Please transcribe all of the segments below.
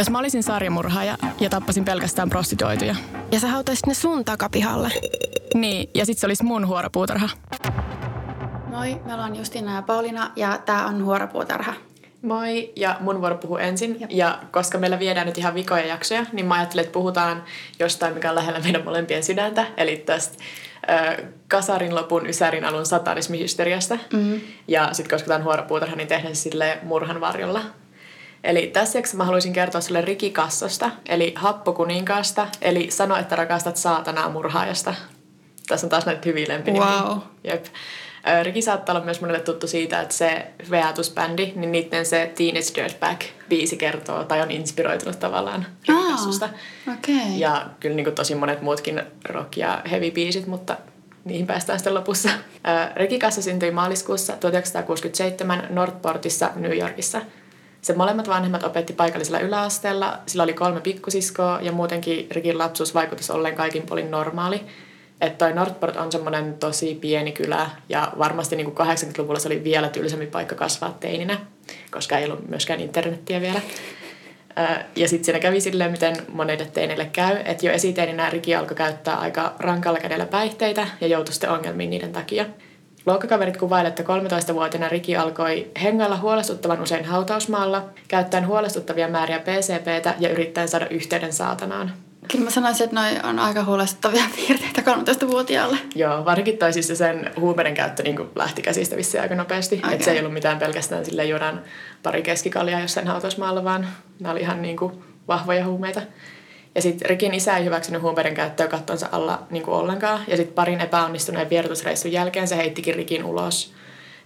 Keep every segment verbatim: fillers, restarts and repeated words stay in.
Jos mä olisin sarjamurhaaja ja tappasin pelkästään prostituoituja. Ja sä hautaisit ne sun takapihalle. Niin, ja sit se olisi mun huoropuutarha. Moi, me ollaan Justina ja Pauliina ja tää on Huoropuutarha. Moi, ja mun vuoro puhuu ensin. Jep. Ja koska meillä viedään nyt ihan vikoja jaksoja, niin mä ajattelin, että puhutaan jostain, mikä on lähellä meidän molempien sydäntä. Eli tästä ö, kasarin lopun, ysärin alun satanismihysteriasta. Mm-hmm. Ja sitten koska tää on Huoropuutarha, niin tehdään se silleen murhan varjolla. Eli tässä jaksossa mä haluaisin kertoa sulle Ricky Kassosta, eli happokuninkaasta, eli sano, että rakastat saatanaa murhaajasta. Tässä on taas näitä hyviä lempinimiä. Wow. Jep. Ricky saattaa olla myös monelle tuttu siitä, että se veatusbändi, niin niiden se Teenage Dirtbag-biisi kertoo tai on inspiroitunut tavallaan Ricky Kassosta. Ah, okay. Ja kyllä niin kuin tosi monet muutkin rock- ja heavy-biisit, mutta niihin päästään sitten lopussa. Ricky Kasso syntyi maaliskuussa tuhatyhdeksänsataakuusikymmentäseitsemän Northportissa, New Yorkissa. Sen molemmat vanhemmat opetti paikallisella yläasteella, sillä oli kolme pikkusiskoa ja muutenkin Rickin lapsuus vaikutus olleen kaikin puolin normaali. Että toi Northport on semmoinen tosi pieni kylä ja varmasti niin kuin kahdeksankymmentäluvulla se oli vielä tylsempi paikka kasvaa teininä, koska ei ollut myöskään internettiä vielä. Ja sitten siinä kävi silleen, miten monille teineille käy, että jo esiteininä Ricky alkoi käyttää aika rankalla kädellä päihteitä ja joutui sitten ongelmiin niiden takia. Luokkakaverit kuvailevat, että kolmetoistavuotiaana Ricky alkoi hengailla huolestuttavan usein hautausmaalla, käyttäen huolestuttavia määriä P C P:tä ja yrittäen saada yhteyden saatanaan. Kyllä mä sanoisin, että noi on aika huolestuttavia piirteitä kolmetoistavuotiaalle. Joo, varsinkin toi siis sen huumeiden käyttö niin lähti käsistä vissiin aika nopeasti. Okay. Että se ei ollut mitään pelkästään sille juodaan pari keskikaljaa jossain hautausmaalla, vaan nämä oli ihan niin kuin vahvoja huumeita. Ja sitten Rickin isä ei hyväksynyt huumeiden käyttöä kattonsa alla niin kuin ollenkaan. Ja sitten parin epäonnistuneen vierotusreissun jälkeen se heittikin Rickin ulos.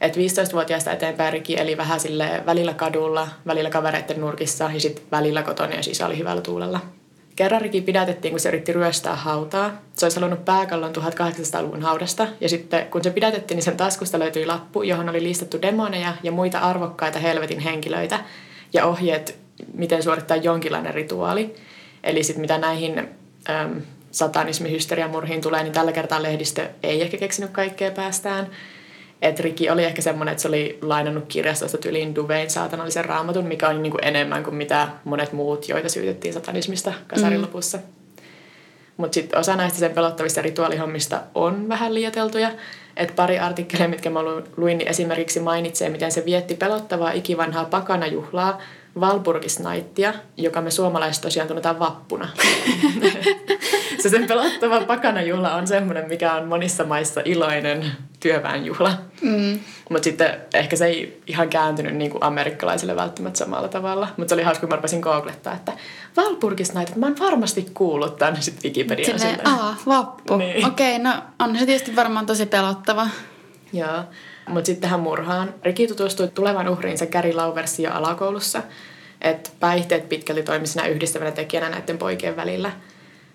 Että viisitoistavuotiaasta eteenpäin Ricky eli vähän silleen välillä kadulla, välillä kavereiden nurkissa ja sitten välillä kotona, jos isä oli hyvällä tuulella. Kerran Ricky pidätettiin, kun se yritti ryöstää hautaa. Se olisi halunnut pääkallon tuhatkahdeksansataaluvun haudasta. Ja sitten kun se pidätettiin, niin sen taskusta löytyi lappu, johon oli listattu demoneja ja muita arvokkaita helvetin henkilöitä. Ja ohjeet, miten suorittaa jonkinlainen rituaali. Eli sitten mitä näihin äm, satanismihysteriamurhiin tulee, niin tällä kertaa lehdistö ei ehkä keksinyt kaikkea päästään. Että Ricky oli ehkä semmoinen, että se oli lainannut kirjastosta tyliin Duvein saatanallisen raamatun, mikä on niin kuin enemmän kuin mitä monet muut, joita syytettiin satanismista kasarin lopussa. Mm. Mutta sitten osa näistä sen pelottavista rituaalihommista on vähän liioiteltuja. Että pari artikkelia, mitkä mä luin, niin esimerkiksi mainitsee, miten se vietti pelottavaa ikivanhaa pakanajuhlaa, Walburgisnaittia, joka me suomalaiset tosiaan tunnetaan vappuna. Se sen pelottava pakanajuhla on semmoinen, mikä on monissa maissa iloinen työväenjuhla. Mm. Mutta sitten ehkä se ei ihan kääntynyt niin kuin amerikkalaisille välttämättä samalla tavalla. Mutta se oli hauska, kun mä rupesin googlettaa, että Walburgisnaitit, mä oon varmasti kuullut tämän sitten Wikipedian. Silleen, aa, vappu. Niin. Okei, okay, no on se tietysti varmaan tosi pelottava. Joo. Mutta sitten tähän murhaan. Ricky tutustui tulevan uhriinsa Gary Lauwersin jo alakoulussa. Että päihteet pitkälti toimi siinä yhdistävänä tekijänä näiden poikien välillä.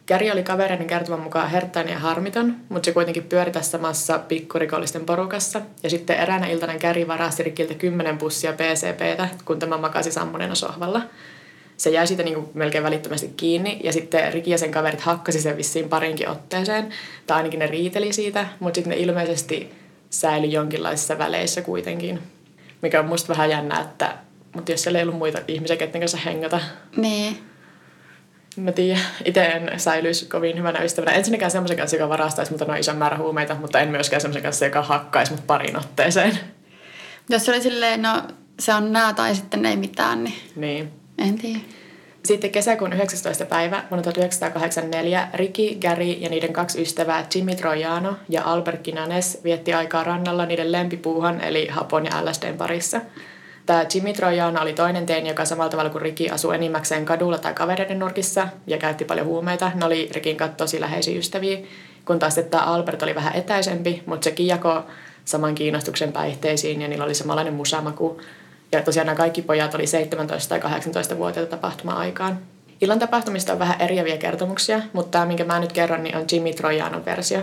Gary oli kavereiden kertoman mukaan herttainen ja harmiton, mutta se kuitenkin pyöri tässä samassa pikkurikollisten porukassa. Ja sitten eräänä iltana Gary varasti Rickiltä kymmenen pussia P C P:tä, kun tämä makasi sammuneena sohvalla. Se jäi siitä niinku melkein välittömästi kiinni ja sitten Ricky ja sen kaverit hakkasi sen vissiin parinkin otteeseen. Tai ainakin ne riiteli siitä, mutta sitten ne ilmeisesti säilyi jonkinlaisissa väleissä kuitenkin. Mikä on musta vähän jännä, että mutta jos siellä ei ollut muita ihmisiä, ketten kanssa hengata. Niin. Mä tiedän, itse en säilyisi kovin hyvänä ystävänä. Ensinnäkään semmoisen kanssa, joka varastaisi mutta noin ison määrä huumeita, mutta en myöskään semmoisen kanssa, joka hakkaisi mut parin otteeseen. Jos se oli silleen, no se on nää tai sitten ei mitään, niin, niin. En tiedä. Sitten kesäkuun yhdeksästoista päivä vuonna tuhatyhdeksänsataakahdeksankymmentäneljä Ricky, Gary ja niiden kaksi ystävää Jimmy Troiano ja Albert Kinanes vietti aikaa rannalla niiden lempipuuhan eli hapon ja L S D:n parissa. Tämä Jimmy Troiano oli toinen teini, joka samalla tavalla kuin Ricky asui enimmäkseen kadulla tai kavereiden nurkissa ja käytti paljon huumeita. Ne oli Rickin kanssa tosi läheisiä ystäviä, kun taas tämä Albert oli vähän etäisempi, mutta sekin jakoi saman kiinnostuksen päihteisiin ja niillä oli samanlainen musamaku. Ja tosiaan nämä kaikki pojat oli seitsemäntoista tai kahdeksantoista-vuotiaita tapahtuma-aikaan. Illan tapahtumista on vähän eriäviä kertomuksia, mutta tämä, minkä mä nyt kerron, niin on Jimmy Troianon versio.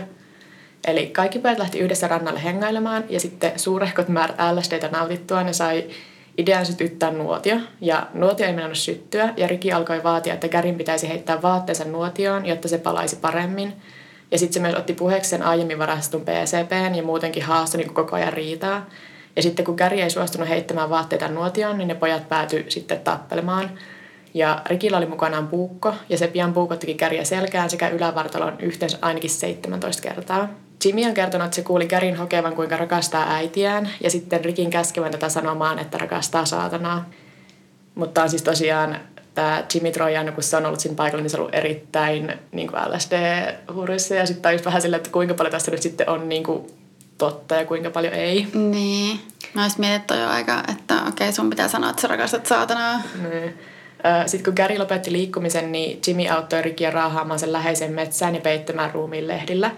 Eli kaikki pojat lähti yhdessä rannalle hengailemaan ja sitten suurehkot määrät L S D:tä nautittua ne sai idean sytyttää nuotio, ja nuotio ei mennyt syttyä, ja Ricky alkoi vaatia, että Garin pitäisi heittää vaatteensa nuotioon, jotta se palaisi paremmin. Ja sitten se myös otti puheeksi sen aiemmin varastetun P C P:n ja muutenkin haastoi niin koko ajan riitaa. Ja sitten kun Gary ei suostunut heittämään vaatteita nuotioon, niin ne pojat päätyi sitten tappelemaan. Ja Rikillä oli mukanaan puukko, ja se pian puukotti Garyä selkään sekä ylävartalon yhteensä ainakin seitsemäntoista kertaa. Jimmy on kertonut, että se kuuli Garyn hokevan, kuinka rakastaa äitiään, ja sitten Rikin käskevän tätä sanomaan, että rakastaa saatanaa. Mutta on siis tosiaan tämä Jimmy Troiano, kun se on ollut siinä paikalla, niin se on ollut erittäin niin kuin L S D-hurissa, ja sitten on vähän silleen, että kuinka paljon tässä nyt sitten on niin kuin totta ja kuinka paljon ei. Niin. Mä olisin mietitty jo aika, että okei, okay, sun pitää sanoa, että sä rakastat saatanaa. Niin. Sitten kun Gary lopetti liikkumisen, niin Jimmy auttoi Rickyä raahaamaan sen läheiseen metsään ja peittämään ruumiin lehdillä.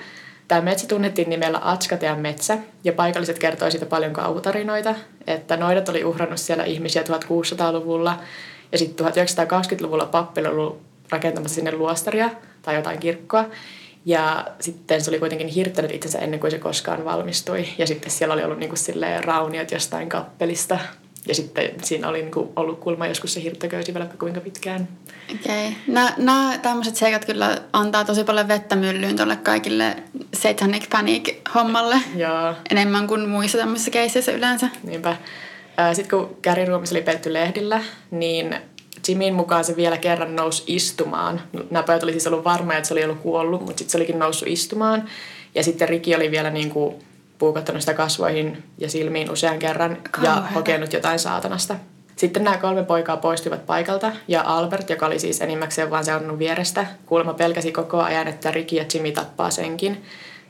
Tämä metsä tunnettiin nimellä Aztakean metsä, ja paikalliset kertoi siitä paljon kauhutarinoita, että noidat oli uhrannut siellä ihmisiä kuusitoistasataa-luvulla, ja sitten tuhatyhdeksänsataakaksikymmentäluvulla pappi oli rakentamassa sinne luostaria tai jotain kirkkoa, ja sitten se oli kuitenkin hirttänyt itsensä ennen kuin se koskaan valmistui, ja sitten siellä oli ollut niin kuin silleen rauniot jostain kappelista. Ja sitten siinä oli niinku ollut kulma joskus se hirttäköysi välillä kuinka pitkään. Okei. Okay. Nämä no, no, tämmöiset seikat kyllä antaa tosi paljon vettä myllyyn tuolle kaikille satanic panic-hommalle. Joo. Enemmän kuin muissa tämmöisissä keisseissä yleensä. Niinpä. Sitten kun Gary ruumissa oli peitty lehdillä, niin Jimin mukaan se vielä kerran nousi istumaan. Nämä pojat oli siis ollut varma, että se oli ollut kuollut, mutta sitten se olikin noussut istumaan. Ja sitten Ricky oli vielä niinku puukottanut sitä kasvoihin ja silmiin usean kerran ja hokenut jotain saatanasta. Sitten nämä kolme poikaa poistuivat paikalta, ja Albert, joka oli siis enimmäkseen vaan seurannut vierestä, kuulemma pelkäsi koko ajan, että Ricky ja Jimmy tappaa senkin.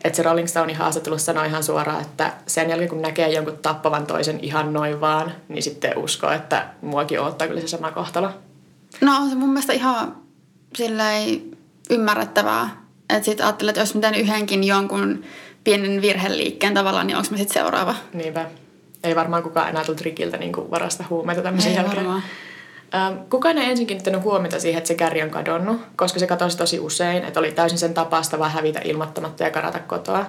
Että se Rolling Stonein haastattelussa sanoi ihan suoraan, että sen jälkeen kun näkee jonkun tappavan toisen ihan noin vaan, niin sitten uskoo, että muakin odottaa kyllä se sama kohtalo. No on se mun mielestä ihan silleen ymmärrettävää. Että sit ajattelee, että jos mä teen yhdenkin jonkun pienen virheliikkeen tavallaan, niin onko mä sitten seuraava? Niinpä. Ei varmaan kukaan enää tullut Rickiltä niin varasta huumeita tämmöisen ei jälkeen. Varmaan. Kukaan ei ensin kiinnittänyt huomiota siihen, että se Gary on kadonnut, koska se katosi tosi usein, että oli täysin sen tapasta vaan hävitä ilmoittamatta ja karata kotoa.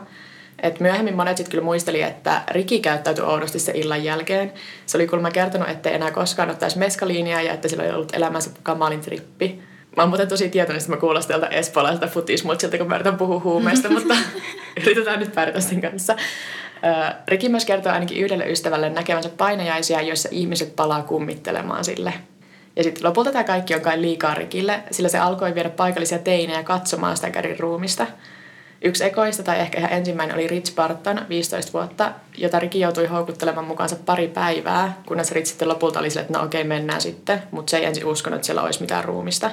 Et myöhemmin monet sitten kyllä muisteli, että Ricky käyttäytyi oudosti sen illan jälkeen. Se oli kuulemma kertonut, että ei enää koskaan ottaisi meskaliinia ja että sillä oli ollut elämänsä kamalin trippi. Mä oon muuten tosi tietoinen, että mä kuulostan tältä espoolaiselta futismutsilta, kun mä yritän puhua huumeista, mutta yritetään nyt pärjätä sen kanssa. Äh, Ricky myös kertoo ainakin yhdelle ystävälle näkevänsä painajaisia, joissa ihmiset palaa kummittelemaan sille. Ja sitten lopulta tämä kaikki on kai liikaa Rickille, sillä se alkoi viedä paikallisia teinejä katsomaan sitä Garyn ruumista. Yksi ekoista tai ehkä ihan ensimmäinen oli Rich Barton, viisitoista vuotta, jota Ricky joutui houkuttelemaan mukaansa pari päivää, kunnes Rich sitten lopulta oli sille, että no okei, mennään sitten, mutta se ei ensin uskonut, että siellä olisi mitään ruumista.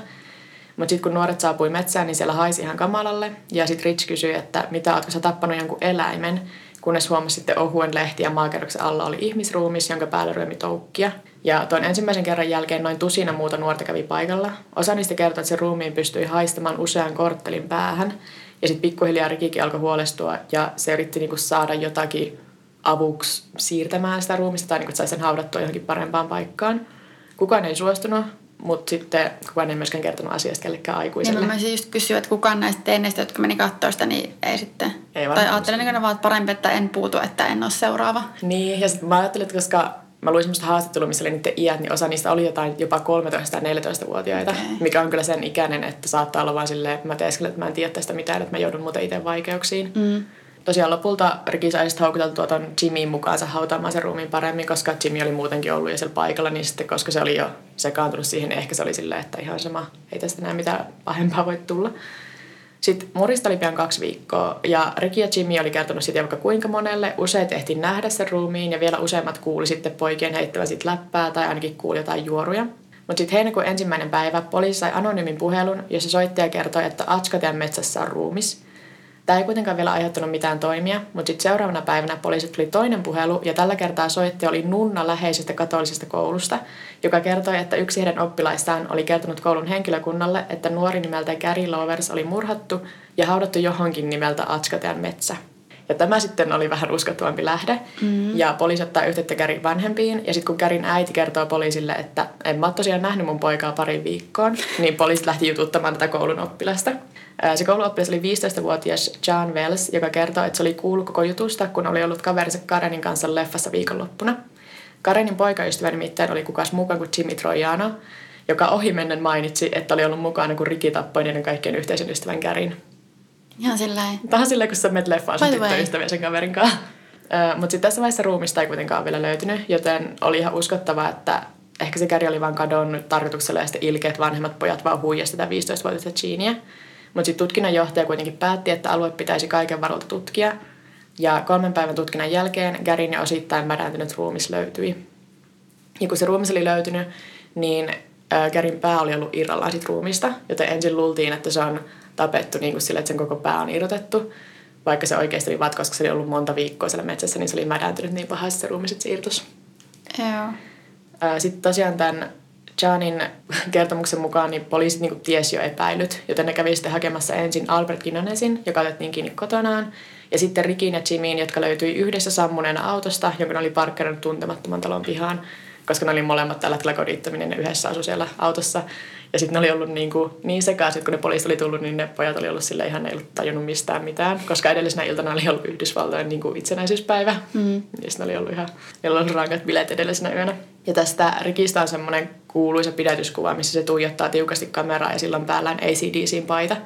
Mutta sitten kun nuoret saapui metsään, niin siellä haisi ihan kamalalle. Ja sitten Rich kysyi, että mitä, ootko sä tappanut jonkun eläimen? Kunnes huomasi sitten ohuen lehti ja maakerroksen alla oli ihmisruumis, jonka päällä ryömi toukkia. Ja tuon ensimmäisen kerran jälkeen noin tusina muuta nuorta kävi paikalla. Osa niistä kertoi, että se ruumiin pystyi haistamaan usean korttelin päähän. Ja sitten pikkuhiljaa Rikikin alkoi huolestua ja se yritti niinku saada jotakin avuksi siirtämään sitä ruumista tai niinku, että saisi sen haudattua johonkin parempaan paikkaan. Kukaan ei suostunut. Mutta sitten kukaan ei myöskään kertonut asiasta kellekään aikuiselle. Niin mä olisin just kysyä, että kukaan näistä teineistä, jotka meni katsoa sitä, niin ei sitten. Ei tai ajattelin, että ne vaan parempi, että en puutu, että en ole seuraava. Niin, ja sitten mä ajattelin, että koska mä luin semmoista haastattelua, missä oli niiden iät, niin osa niistä oli jotain jopa kolmetoista- tai neljätoista-vuotiaita, okay. Mikä on kyllä sen ikäinen, että saattaa olla vaan silleen, että mä teeskelen, että mä en tiedä tästä mitään, että mä joudun muuten itse vaikeuksiin. Mm. Tosiaan lopulta Ricky sai sitten houkuteltua tuon Jimmyin mukaansa hautaamaan sen ruumiin paremmin, koska Jimmy oli muutenkin ollut jo siellä paikalla, niin sitten koska se oli jo sekaantunut siihen, niin ehkä se oli silleen, että ihan sama, ei tästä enää mitään pahempaa voi tulla. Sitten murista oli pian kaksi viikkoa, ja Ricky ja Jimmy oli kertonut siitä vaikka kuinka monelle. Usein tehtiin nähdä sen ruumiin, ja vielä useimmat kuuli sitten poikien heittävän sit läppää tai ainakin kuuli jotain juoruja. Mutta sitten heinäkuun ensimmäinen päivä poliisi sai anonyymin puhelun, jossa soittaja kertoi, että Aztakean metsässä on ruumis. Tämä ei kuitenkaan vielä aiheuttanut mitään toimia, mutta sitten seuraavana päivänä poliisit tuli toinen puhelu, ja tällä kertaa soittaja oli nunna läheisestä katolisesta koulusta, joka kertoi, että yksi heidän oppilaistaan oli kertonut koulun henkilökunnalle, että nuori nimeltä Gary Lauwers oli murhattu ja haudattu johonkin nimeltä Aztakean metsä. Ja tämä sitten oli vähän uskottavampi lähde, mm-hmm. ja poliisi ottaa yhteyttä Garyn vanhempiin, ja sitten kun Garyn äiti kertoo poliisille, että en mä ole tosiaan nähnyt mun poikaa pariin viikkoon, niin poliisit lähti jututtamaan tätä koulun oppilasta. Se kouluoppilas oli viisitoistavuotias John Wells, joka kertoo, että se oli kuullut koko jutusta, kun oli ollut kaverinsa Karenin kanssa leffassa viikonloppuna. Karenin poikaystävä nimittäin oli kukas mukaan kuin Jimmy Troiano, joka ohimennen mainitsi, että oli ollut mukana, kun Ricky tappoi niiden kaikkien yhteisen ystävän Garyn. Ihan silleen. Tämä on silleen, kun sä menet leffaan sun tyttöystäviä sen kaverin kanssa. Mutta sitten tässä vaiheessa ruumista ei kuitenkaan vielä löytynyt, joten oli ihan uskottavaa, että ehkä se Gary oli vaan kadonnut tarkoituksella ja sitten ilkeät vanhemmat pojat vaan huijasi sitä viisitoistavuotiaista Jeaniä. Mutta sitten tutkinnanjohtaja kuitenkin päätti, että alue pitäisi kaiken varalta tutkia. Ja kolmen päivän tutkinnan jälkeen Garyn ja osittain mädäntynyt ruumis löytyi. Ja kun se ruumis oli löytynyt, niin Garyn pää oli ollut irrallaan sit ruumista. Joten ensin luultiin, että se on tapettu niin kuin sillä, että sen koko pää on irrotettu. Vaikka se oikeasti oli vatka, koska se oli ollut monta viikkoa siellä metsässä, niin se oli mädäntynyt niin pahasti se ruumis, että se irtosi. Joo. Sitten tosiaan tämän Johnin kertomuksen mukaan niin poliisit niin kuin tiesi jo epäilyt, joten ne kävi sitten hakemassa ensin Albert Kinanesin, joka otettiin kiinni kotonaan, ja sitten Rickin ja Jimmyin, jotka löytyi yhdessä sammuneena autosta, jonka ne oli parkkeerannut tuntemattoman talon pihaan, koska ne oli molemmat tällä hetkellä kodittominen, ne yhdessä asui siellä autossa. Ja sitten ne oli ollut niin, kuin niin sekaisin, kun ne poliisit oli tullut, niin ne pojat oli ollut silleen ihan, ne ei ollut tajunnut mistään mitään, koska edellisenä iltana oli ollut Yhdysvaltojen niin kuin itsenäisyyspäivä. Mm-hmm. Ja sitten ne oli ollut ihan, ne oli ollut rankat bileet edellisenä yönä. Ja tästä Rickistä on semmoinen kuuluisa pidätyskuva, missä se tuijottaa tiukasti kameraa ja silloin päällään A C D C:n paita,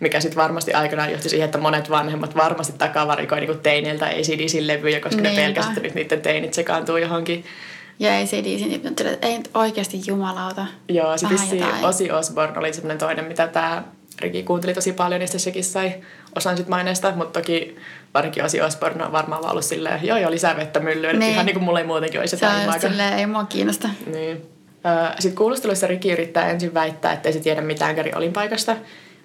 mikä sitten varmasti aikanaan johti siihen, että monet vanhemmat varmasti takavarikoi niin kuin teineiltä A C D C:n levyjä, koska Niinpä. ne pelkästään nyt niiden teinit sekaantuu johonkin. Ja A C D C, niin ei nyt oikeasti jumalauta. Joo, se vissiin Ozzy Osbourne oli semmoinen toinen, mitä tämä Ricky kuunteli tosi paljon, niin sekin sai osan sit maineesta, mutta toki varsinkin Ozzy Osbourne on varmaan vaan ollut silleen, joo joo, lisää vettä myllyä, niin. Ihan niin kuin mulla ei muutenkin olisi jotain ilmaa. Se on silleen, ei mua kiinnosta. Niin. Sitten kuulusteluissa Ricky yrittää ensin väittää, ettei se tiedä mitään Gary olinpaikasta,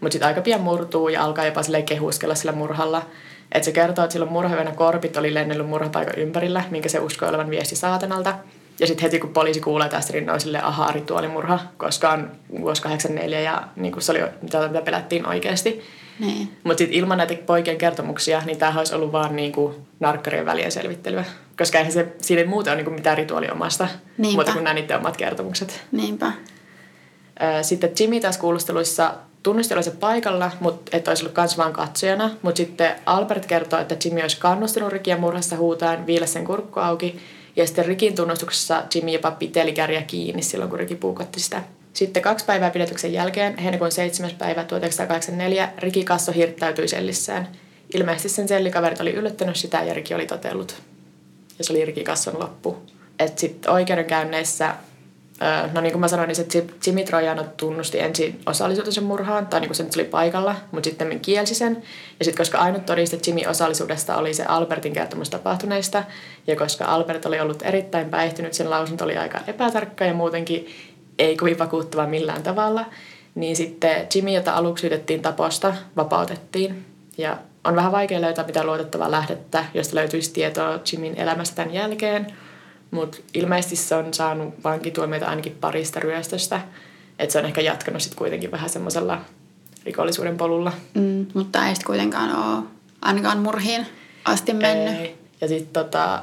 mutta sitten aika pian murtuu ja alkaa jopa silleen kehuskella sillä murhalla. Että se kertoo, että silloin murhavyönä korpit oli lennellyt murhapaikan ympärillä, minkä se uskoi olevan viesti saatanalta. Ja sitten heti kun poliisi kuulee tästä, niin noin silleen, ahaa, rituaalimurha, koska on vuosi kahdeksankymmentäneljä ja niin se oli mitä pelättiin oikeasti. Niin. Mutta sitten ilman näitä poikien kertomuksia, niin tämähän olisi ollut vaan niin kuin narkkarien välien selvittelyä. Koska eihän se, siinä ei muuten ole niin mitään rituaaliomasta, Niinpä. Muuta kuin nämä niiden omat kertomukset. Niinpä. Sitten Jimmy taas kuulusteluissa tunnusti olevansa paikalla, mutta et olisi ollut kans vaan katsojana. Mutta sitten Albert kertoo, että Jimmy olisi kannustanut Rickiä murhassa huutaen, viile sen kurkku auki. Ja sitten Rickin tunnustuksessa Jimmy jopa piteli Garyä kiinni silloin, kun Ricky puukotti sitä. Sitten kaksi päivää pidätyksen jälkeen, heinäkuun seitsemäs päivä tuhatyhdeksänsataakahdeksankymmentäneljä, Ricky Kasso hirttäytyi sellissään. Ilmeisesti sen sellikaverit oli yllättänyt sitä ja Ricky oli totellut. Ja se oli Ricky Kasson loppu. Että sitten oikeudenkäynneissä, no niin kuin mä sanoin, niin se Jimmy Troiano tunnusti ensin osallisuutensa murhaan, tai niin kuin se nyt oli paikalla, mutta sitten kielsi sen. Ja sitten koska ainut todiste Jimmy osallisuudesta oli se Albertin kertomus tapahtuneista, ja koska Albert oli ollut erittäin päihtynyt, sen lausunto oli aika epätarkka ja muutenkin ei kovin vakuuttava millään tavalla, niin sitten Jimmy, jota aluksi syytettiin taposta, vapautettiin. Ja on vähän vaikea löytää mitään luotettavaa lähdettä, josta löytyisi tietoa Jimmyn elämästä tämän jälkeen. Mutta ilmeisesti se on saanut vankituomioita ainakin parista ryöstöstä. Että se on ehkä jatkanut sitten kuitenkin vähän semmoisella rikollisuuden polulla. Mm, mutta ei sitten kuitenkaan ole ainakaan murhiin asti mennyt. Ei. Ja sitten tota...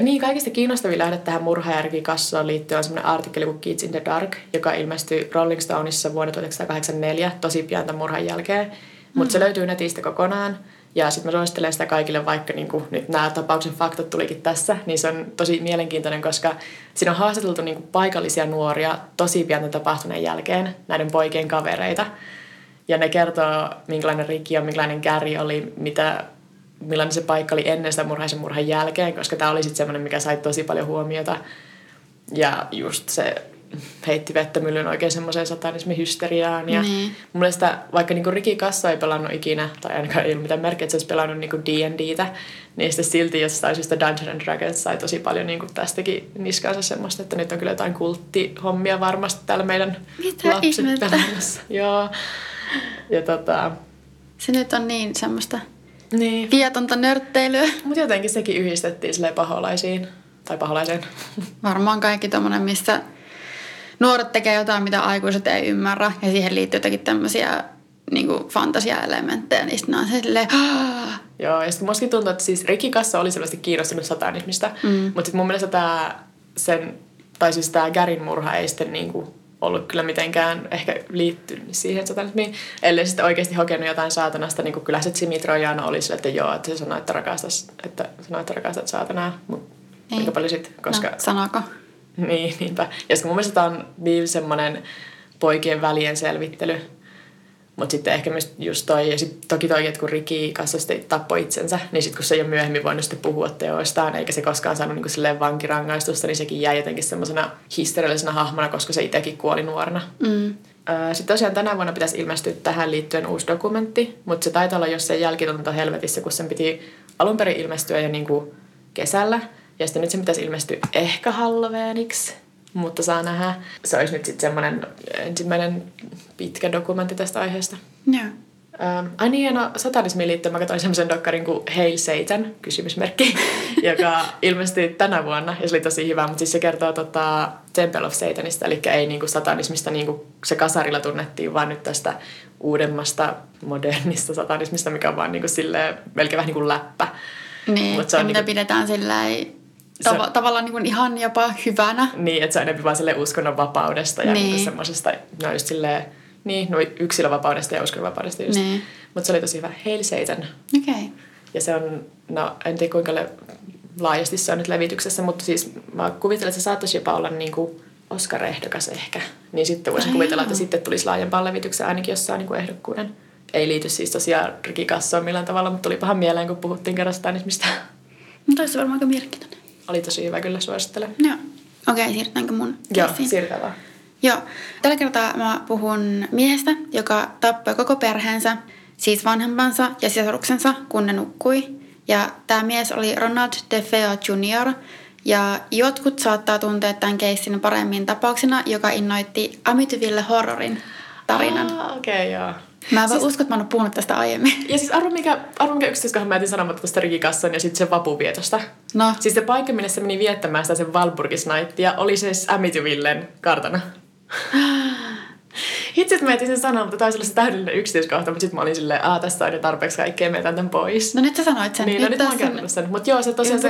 Niin, kaikista kiinnostavia lähde tähän murhaajärki Kassoon liittyen on semmoinen artikkeli kuin Kids in the Dark, joka ilmestyi Rolling Stoneissa vuonna tuhatyhdeksänsataakahdeksankymmentäneljä, tosi pian tämän murhan jälkeen. Mm-hmm. Mutta se löytyy netistä kokonaan. Ja sitten mä suosittelen sitä kaikille, vaikka niinku nyt nämä tapauksen faktat tulikin tässä, niin se on tosi mielenkiintoinen, koska siinä on haastateltu niinku paikallisia nuoria tosi pian tämän tapahtuneen jälkeen, näiden poikien kavereita. Ja ne kertoo, minkälainen Ricky on, minkälainen Gary oli, mitä... millainen se paikka oli ennen sitä murhaa ja sen murhan jälkeen, koska tämä oli sitten semmoinen, mikä sai tosi paljon huomiota. Ja just se heitti vettä myllyn oikein semmoiseen satanismihysteriaan. Ja mm. mun mielestä, vaikka niinku Ricky Kasso ei pelannut ikinä, tai ainakaan ei ollut mitään merkkiä, että se olisi pelannut niinku D and D:tä, niin sitten silti jostain syystä Dungeons and Dragons sai tosi paljon niinku tästäkin niskaansa semmoista, että nyt on kyllä jotain kulttihommia varmasti täällä meidän Mitä lapset pelaamassa. Joo. Ja tota... Se nyt on niin semmoista... Niin. Vietonta nörtteilyä. Mutta jotenkin sekin yhdistettiin silleen paholaisiin. Tai paholaiseen. Varmaan kaikki tommonen, missä nuoret tekee jotain, mitä aikuiset ei ymmärrä. Ja siihen liittyy jotakin tämmöisiä niinku fantasiaelementtejä. Niin sitten ne on silleen... Joo, ja sitten mustakin tuntuu, että siis Ricky Kasso oli selvästi kiinnostunut satanismista. Mm. Mutta sitten mun mielestä tää sen... Tai siis tää Garyn murha ei sitten niinku... ollut kyllä mitenkään ehkä liittynyt siihen satanismiin, ellei sitten oikeasti hokenut jotain saatanasta, niin kuin kyllä se Jimmy Troiano oli sille, että joo, että se sanoi, että rakastat, että sanoi, että rakastat saatanaa, mutta aika paljon sitten, koska... No, sanoako? Niin, niinpä. Ja sitten mun mielestä tämä on niin semmoinen poikien välien selvittely, Mutta sitten ehkä myös just toi, ja sitten toki toi, että kun Ricky Kasso sitten tappoi itsensä, niin sitten kun se ei ole myöhemmin voinut sitten puhua teoistaan, eikä se koskaan saanut niin silleen vankirangaistusta, niin sekin jäi jotenkin semmoisena historiallisena hahmona, koska se itsekin kuoli nuorena. Mm. Sitten tosiaan tänä vuonna pitäisi ilmestyä tähän liittyen uusi dokumentti, mutta se taitaa olla jossain jälkitunto helvetissä, kun sen piti alun perin ilmestyä jo niin kuin kesällä, ja sitten nyt sen pitäisi ilmestyä ehkä halloweeniksi. Mutta saa nähdä. Se olisi nyt sitten semmoinen ensimmäinen pitkä dokumentti tästä aiheesta. Joo. No. Ähm, ai niin, no satanismiin liittyen mä katsoin semmoisen dokkarin kuin Hail Satan, kysymysmerkki, joka ilmestyi tänä vuonna. Ja se oli tosi hyvä, mutta siis se kertoo tota, Temple of Satanista, eli ei niinku satanismista niinku se kasarilla tunnettiin, vaan nyt tästä uudemmasta, modernista satanismista, mikä on vaan niinku silleen, melkein vähän niin kuin läppä. Niin, ja mitä niinku... pidetään silleen... Tav- on, tavallaan niin kuin ihan jopa hyvänä. Niin, että se on enemmän vaan silleen uskonnonvapaudesta ja niin. semmoisesta, no just silleen, niin, no yksilövapaudesta ja uskonnonvapaudesta just. Niin. Mutta se oli tosi hyvä. Hail Satan. Okei. Okay. Ja se on, no en tiedä kuinka le- laajasti se on nyt levityksessä, mutta siis mä kuvittelen, että se saattaisi jopa olla niin kuin Oscar-ehdokas ehkä. Niin sitten voisi kuvitella, että sitten tulisi laajempaan levitykseen ainakin, jos saa niin kuin ehdokkuuden. Ei liity siis tosiaan Ricky Kassoon millään tavalla, mutta tuli pahan mieleen, kun puhuttiin kerrastaan ihmistä. No taisi varmaan aika mielenkiintoinen. Oli tosi hyvä, kyllä suosittelen. Joo. Okei, okay, siirrytäänkö mun keissiin? Joo, siirrytään vaan. Joo. Tällä kertaa mä puhun miehestä, joka tappoi koko perheensä, siis vanhempansa ja sisaruksensa, kun ne nukkui. Ja tää mies oli Ronald DeFeo juniori Ja jotkut saattaa tuntea tämän keissin paremmin tapauksena, joka innoitti Amityville Horrorin tarinan. Ah, okei, okay, joo. Mä en siis, usko, että mä oon puhunut tästä aiemmin. Ja siis arvo mikä, arvo mikä yksityiskohan mä jätin sanomatta tästä Ricky Kasson ja sitten sen vapuvietosta. No. Siis se paikka, minne se meni viettämään sitä sen Walpurgis Nightia, oli se Amityvillen kartana. Itse mä jätin sen sanoa, mutta taisi olla se täydellinen yksityiskohta, mutta sit mä olin silleen, aah, tässä on jo tarpeeksi kaikkea, meitän tämän pois. No nyt sä sanoit sen. Niin, nyt no nyt mä oon kertonut sen. Mut joo, se tosiaan se,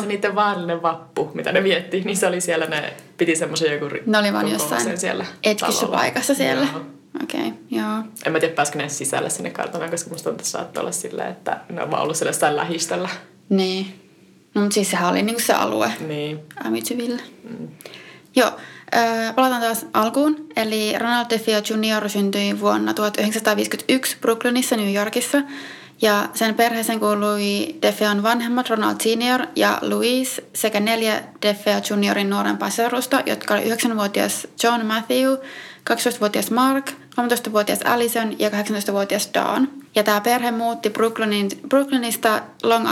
se niiden vaarallinen vappu, mitä ne vietti, niin se oli siellä, ne piti semmoisen joku rikkoon. Ne oli vaan jossain etkissä paikassa siellä. Joo. Okei, okay, joo. En mä tiedä, pääskö ne sisälle sinne kartanaan, koska musta on tässä saattaa olla silleen, että ne on vaan ollut siellä jostain lähistöllä. Niin. No mutta siis sehän oli niinku se alue. Niin. Amityville. Mm. Joo, äh, palataan taas alkuun. Eli Ronald DeFeo juniori syntyi vuonna tuhatyhdeksänsataaviisikymmentäyksi Brooklynissa, New Yorkissa. Ja sen perheeseen kuului DeFeon vanhemmat Ronald senior ja Louise sekä neljä DeFeo juniorin nuorempaa sisarusta, jotka oli yhdeksänvuotias John Matthew, kaksitoistavuotias Mark, kolmetoistavuotias Allison ja kahdeksantoistavuotias Dawn. Ja tämä perhe muutti Brooklynin, Brooklynista Long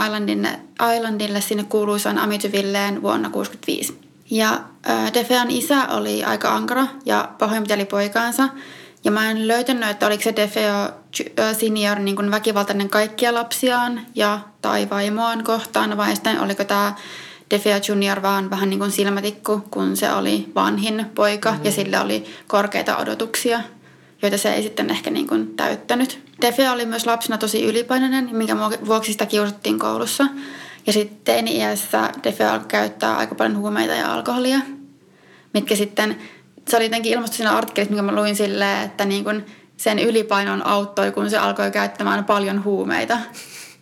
Islandille sinne kuuluisaan Amityvilleen vuonna tuhatyhdeksänsataakuusikymmentäviisi. Ja äh, DeFeon isä oli aika ankara ja pahoinpiteli poikaansa. Ja mä en löytänyt, että oliko se DeFeo senior niin kuin väkivaltainen kaikkia lapsiaan ja tai vaimoaan kohtaan, vai sitten oliko tämä DeFeo junior vaan vähän niin kuin silmätikku, kun se oli vanhin poika mm. ja sillä oli korkeita odotuksia, joita se ei sitten ehkä niin kuin täyttänyt. DeFeo oli myös lapsena tosi ylipainoinen, minkä vuoksi sitä kiusattiin koulussa. Ja sitten teini-iässä DeFeo alkoi käyttää aika paljon huumeita ja alkoholia, mitkä sitten... Se oli jotenkin ilmastu siinä artikkelissa, minkä mä luin silleen, että niin kun sen ylipainon auttoi, kun se alkoi käyttämään paljon huumeita.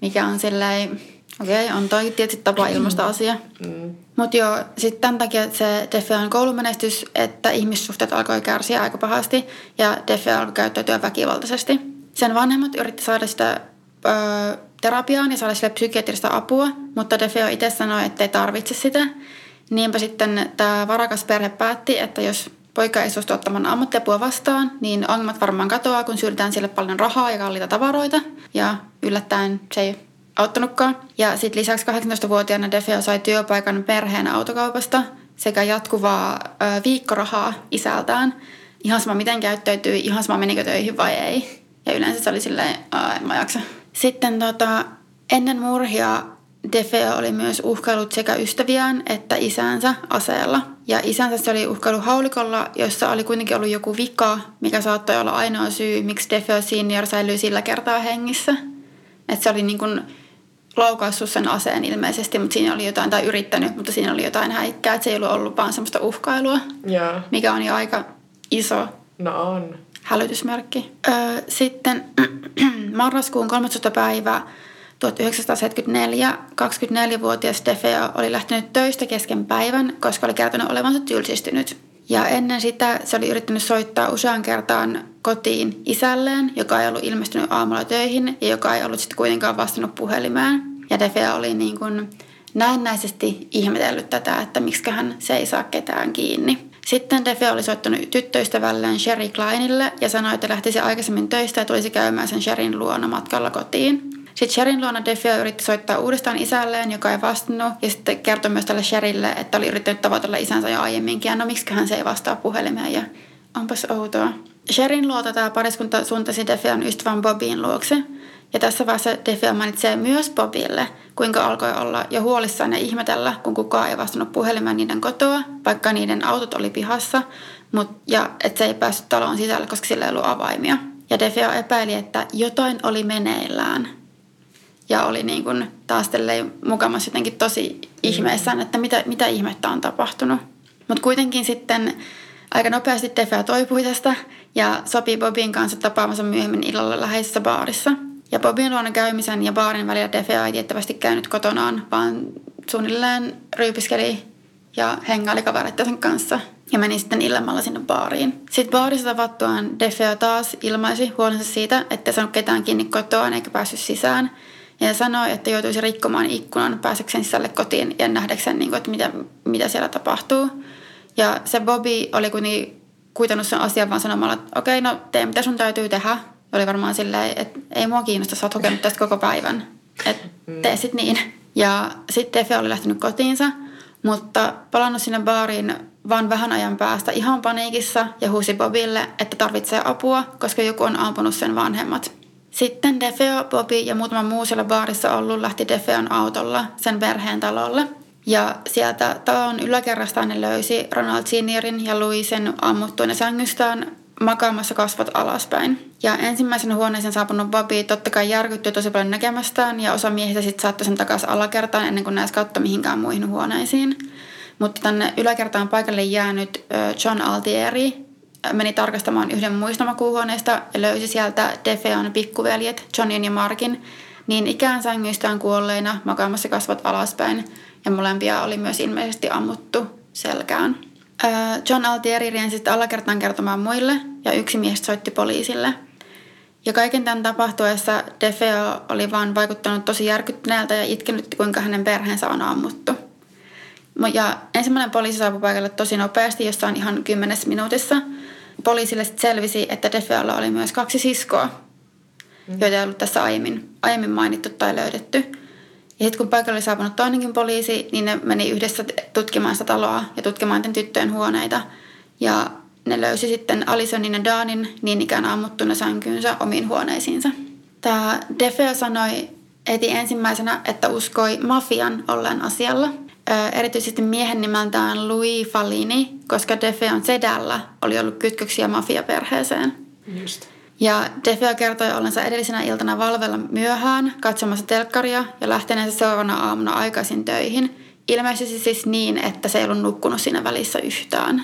Mikä on silleen, okei, okay, on toi tietysti tapa ilmaista asia. Mm. Mutta joo, sitten tämän takia se DeFeon koulumenestys, että ihmissuhteet alkoi kärsiä aika pahasti ja DeFeo alkoi käyttäytyä väkivaltaisesti. Sen vanhemmat yritti saada sitä ö, terapiaan ja saada sille psykiatrista apua, mutta DeFeo itse sanoi, että ei tarvitse sitä. Niinpä sitten tämä varakas perhe päätti, että jos... Poika ei suostu ottamaan ammattiapua vastaan, niin ongelmat varmaan katoaa, kun syydetään sille paljon rahaa ja kalliita tavaroita. Ja yllättäen se ei auttanutkaan. Ja sitten lisäksi kahdeksantoistavuotiaana DeFeo sai työpaikan perheen autokaupasta sekä jatkuvaa ö, viikkorahaa isältään. Ihan sama miten käyttäytyy, ihan sama menikö töihin vai ei. Ja yleensä se oli silleen, en mä jaksa. Sitten tota, ennen murhia DeFeo oli myös uhkailut sekä ystäviään että isäänsä aseella. Ja isänsä se oli uhkailu haulikolla, jossa oli kuitenkin ollut joku vika, mikä saattoi olla ainoa syy, miksi DeFeo senior säilyi sillä kertaa hengissä. Että se oli niin kuin laukaissut sen aseen ilmeisesti, mutta siinä oli jotain, tai yrittänyt, mutta siinä oli jotain häikkää. Että se ei ollut ollut vaan semmoista uhkailua, yeah. mikä on jo aika iso no on. hälytysmerkki. Öö, sitten marraskuun kolmastoista päivä tuhatyhdeksänsataaseitsemänkymmentäneljä kaksikymmentäneljävuotias DeFeo oli lähtenyt töistä kesken päivän, koska oli kertonut olevansa tylsistynyt. Ja ennen sitä se oli yrittänyt soittaa usean kertaan kotiin isälleen, joka ei ollut ilmestynyt aamulla töihin ja joka ei ollut sitten kuitenkaan vastannut puhelimeen. Ja DeFeo oli niin kuin näennäisesti ihmetellyt tätä, että miksiköhän se ei saa ketään kiinni. Sitten DeFeo oli soittanut tyttöystävälleen Sherry Kleinille ja sanoi, että lähtisi aikaisemmin töistä ja tulisi käymään sen Sherin luona matkalla kotiin. Sitten Sherin luona DeFeo yritti soittaa uudestaan isälleen, joka ei vastannut. Ja sitten kertoi myös tälle Sherille, että oli yrittänyt tavoitella isänsä jo aiemminkin. Ja no miksiköhän se ei vastaa puhelimeen ja onpas outoa. Sherin luota tämä pariskunta suuntasi DeFeon ystävän Bobin luokse. Ja tässä vaiheessa DeFeo mainitsee myös Bobille, kuinka alkoi olla jo huolissaan ja ihmetellä, kun kukaan ei vastannut puhelimeen niiden kotoa, vaikka niiden autot oli pihassa. Mut, ja että se ei päässyt taloon sisälle, koska sillä ei ollut avaimia. Ja DeFeo epäili, että jotain oli meneillään. Ja oli niin kuin taas mukamas jotenkin tosi ihmeessään, että mitä, mitä ihmettä on tapahtunut. Mutta kuitenkin sitten aika nopeasti DeFeo toipui tästä ja sopi Bobin kanssa tapaamansa myöhemmin illalla läheisessä baarissa. Ja Bobin luona käymisen ja baarin välillä DeFeo ei tiettävästi käynyt kotonaan, vaan suunnilleen ryypiskeli ja hengaili kavereittensa kanssa. Ja meni sitten illemmalla sinne baariin. Sitten baarissa tavattuaan DeFeo taas ilmaisi huolensa siitä, ettei saanut ketään kiinni kotoaan eikä päässyt sisään. Ja sanoi, että joutuisi rikkomaan ikkunan pääsekseen sisälle kotiin ja nähdäkseen, niin kuin, että mitä, mitä siellä tapahtuu. Ja se Bobby oli kuitenkin kuitannut sen asian vaan sanomalla, että okei, okay, no tee mitä sun täytyy tehdä. Oli varmaan silleen, että ei mua kiinnosta, sä oot hokenut tästä koko päivän. Että tee sit niin. Ja sitten DeFeo oli lähtenyt kotiinsa, mutta palannut sinne baariin vaan vähän ajan päästä ihan paniikissa ja huusi Bobille, että tarvitsee apua, koska joku on ampunut sen vanhemmat. Sitten DeFeo, Bobby ja muutama muu siellä baarissa ollut lähti DeFeon autolla sen perheen talolle. Ja sieltä talon yläkerrastaan ne löysi Ronald seniorin ja Louisen ammuttuina sängystään makaamassa kasvot alaspäin. Ja ensimmäisen huoneeseen saapunut Bobby totta kai järkyttyi tosi paljon näkemästään ja osa miehistä sitten saattoi sen takaisin alakertaan ennen kuin ne edes katsoi mihinkään muihin huoneisiin. Mutta tänne yläkertaan paikalle jäänyt John Altieri meni tarkastamaan yhden muistamakuuhuoneesta ja löysi sieltä DeFeon pikkuveljet, Johnin ja Markin, niin ikään sängyistään kuolleina makaamassa kasvot alaspäin ja molempia oli myös ilmeisesti ammuttu selkään. John Altieri riensi sitten alakertaan kertomaan muille ja yksi mies soitti poliisille. Ja kaiken tämän tapahtuessa DeFeo oli vaan vaikuttanut tosi järkyttyneeltä ja itkenyt, kuinka hänen perheensä on ammuttu. Ja ensimmäinen poliisi saapui paikalle tosi nopeasti, jossain ihan kymmenessä minuutissa. Poliisille sitten selvisi, että DeFeolla oli myös kaksi siskoa, joita ei ollut tässä aiemmin, aiemmin mainittu tai löydetty. Ja sitten kun paikalle oli saapunut toinenkin poliisi, niin ne meni yhdessä tutkimaan sitä taloa ja tutkimaan tämän tyttöjen huoneita. Ja ne löysi sitten Allisonin ja Dawnin niin ikään ammuttuna sänkyynsä omiin huoneisiinsa. Tämä DeFeo sanoi heti ensimmäisenä, että uskoi mafian olleen asialla. Erityisesti miehen nimeltään Louis Falini, koska DeFeon sedällä oli ollut kytköksiä mafiaperheeseen. Just. Ja DeFeo kertoi ollensa edellisenä iltana valvella myöhään, katsomassa telkkaria ja lähteneensä seuraavana aamuna aikaisin töihin. Ilmeisesti siis niin, että se ei ollut nukkunut siinä välissä yhtään.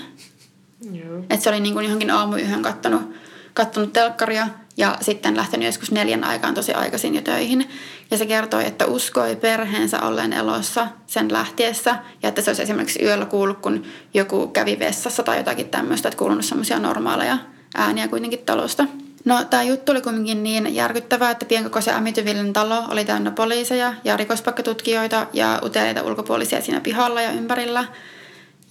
Joo. Et se oli niin kuin johonkin aamuyhön kattonut, kattonut telkkaria ja sitten lähtenyt joskus neljän aikaan tosi aikaisin jo töihin. Ja se kertoi, että uskoi perheensä olleen elossa sen lähtiessä ja että se olisi esimerkiksi yöllä kuullut, kun joku kävi vessassa tai jotakin tämmöistä, että kuulunut semmoisia normaaleja ääniä kuitenkin talosta. No tämä juttu oli kuitenkin niin järkyttävää, että pienkokoisen Amityvillen talo oli täynnä poliiseja ja rikospaikkatutkijoita ja uteliaita ulkopuolisia siinä pihalla ja ympärillä.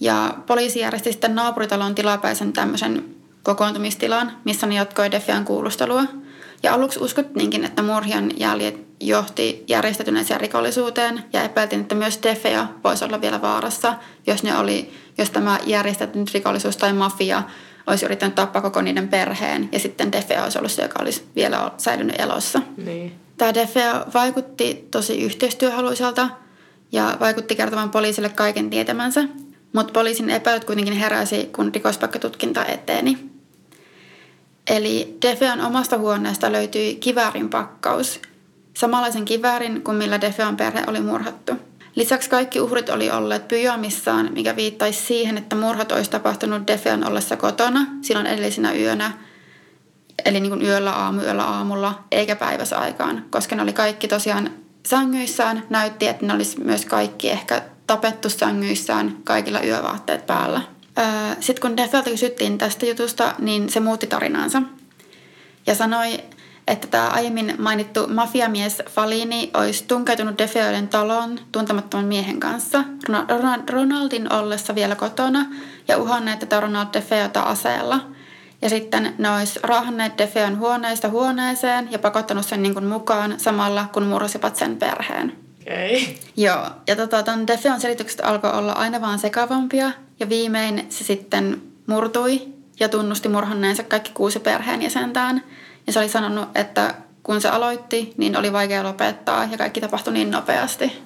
Ja poliisi järjesti sitten naapuritalon tilapäisen tämmöisen kokoontumistilan, missä ne jatkoi DeFeon kuulustelua. Ja aluksi uskottiinkin, että murhien jäljet johti järjestäytyneeseen rikollisuuteen ja epäiltiin, että myös DeFeo voisi olla vielä vaarassa, jos, ne oli, jos tämä järjestäytynyt rikollisuus tai mafia olisi yrittänyt tappaa koko niiden perheen ja sitten DeFeo olisi ollut se, joka olisi vielä säilynyt elossa. Niin. Tämä DeFeo vaikutti tosi yhteistyöhaluiselta ja vaikutti kertomaan poliisille kaiken tietämänsä, mutta poliisin epäilyt kuitenkin heräsi, kun rikospaikkatutkinta eteni. Eli DeFeon omasta huoneesta löytyi kiväärin pakkaus, samanlaisen kiväärin kuin millä DeFeon perhe oli murhattu. Lisäksi kaikki uhrit oli olleet pyjaamissaan, mikä viittaisi siihen, että murhat olisi tapahtunut DeFeon ollessa kotona silloin edellisenä yönä, eli niin kuin yöllä aamuyöllä aamulla, eikä päiväsaikaan, koska ne oli kaikki tosiaan sängyissään. Näytti, että ne olisi myös kaikki ehkä tapettu sängyissään, kaikilla yövaatteet päällä. Sitten kun DeFeolta kysyttiin tästä jutusta, niin se muutti tarinaansa ja sanoi, että tämä aiemmin mainittu mafiamies Falini olisi tunkeutunut DeFeoiden taloon tuntemattoman miehen kanssa Ronaldin ollessa vielä kotona ja uhanneet tätä Ronald DeFeota aseella. Ja sitten ne olisi raahanneet DeFeon huoneesta huoneeseen ja pakottanut sen niin kuin mukaan samalla, kun murrosivat sen perheen. Okei. Okay. Joo, ja tota, ton DeFeon selitykset alkoi olla aina vaan sekavampia ja viimein se sitten murtui ja tunnusti murhanneensa kaikki kuusi perheenjäsentään. Ja se oli sanonut, että kun se aloitti, niin oli vaikea lopettaa ja kaikki tapahtui niin nopeasti.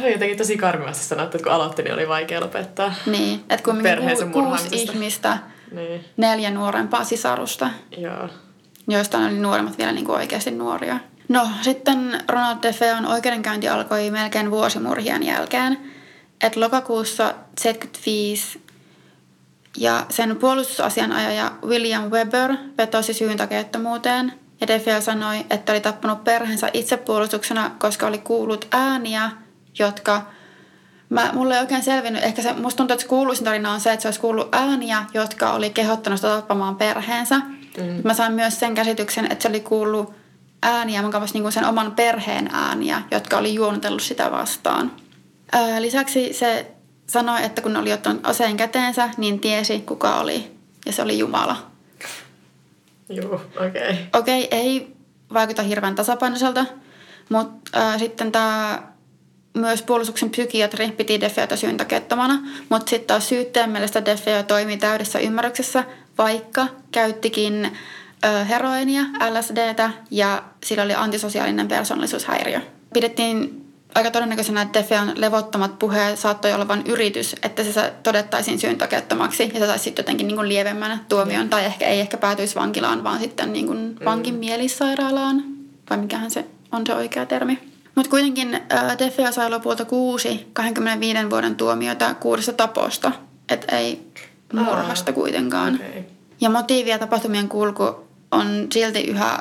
Se on jotenkin tosi karmivasti sanottu, että kun aloitti, niin oli vaikea lopettaa. Niin, että kumminkin ku- kuusi ihmistä, niin. Neljä nuorempaa sisarusta, joo. Joista oli nuoremmat vielä niin kuin oikeasti nuoria. No, sitten Ronald DeFeon oikeudenkäynti alkoi melkein vuosimurhien jälkeen. Että lokakuussa seitsemänkymmentäviisi ja sen puolustusasianajaja William Weber vetosi syyntakeettomuuteen ja DeFeo sanoi, että oli tappanut perheensä itsepuolustuksena, koska oli kuullut ääniä, jotka... Mä, mulla ei oikein selvinnyt. Ehkä se, musta tuntuu, että kuuluisin tarina on se, että se olisi kuullut ääniä, jotka oli kehottanut sitä tappamaan perheensä. Mm. Mä sain myös sen käsityksen, että se oli kuullut ääniä, mukaan vasta niin sen oman perheen ääniä, jotka oli juonutellut sitä vastaan. Öö, lisäksi se sanoi, että kun oli ottanut aseen käteensä, niin tiesi, kuka oli. Ja se oli Jumala. Joo, okei. Okay. Okei, okay, ei vaikuta hirveän tasapainoiselta, mutta öö, sitten tämä... Myös puolustuksen psykiatri piti DeFeota syyntakeettomana, mutta sitten taas syyttäjän mielestä DeFeo toimii täydessä ymmärryksessä, vaikka käyttikin ö, heroinia, L S D:tä ja sillä oli antisosiaalinen persoonallisuushäiriö. Pidettiin aika todennäköisenä, että DeFeon levottomat puheet saattoi olla vain yritys, että se todettaisiin syyntakeettomaksi ja se saisi sitten jotenkin niin kuin lievemmän tuomion tai ehkä ei ehkä päätyisi vankilaan, vaan sitten niin kuin vankin mielisairaalaan, vai mikähän se on se oikea termi. Mutta kuitenkin äh, DeFeo sai lopulta kuusi kaksikymmentäviisi vuoden tuomiota kuudesta taposta, et ei murhasta Aa, kuitenkaan. Okay. Ja motiivi ja tapahtumien kulku on silti yhä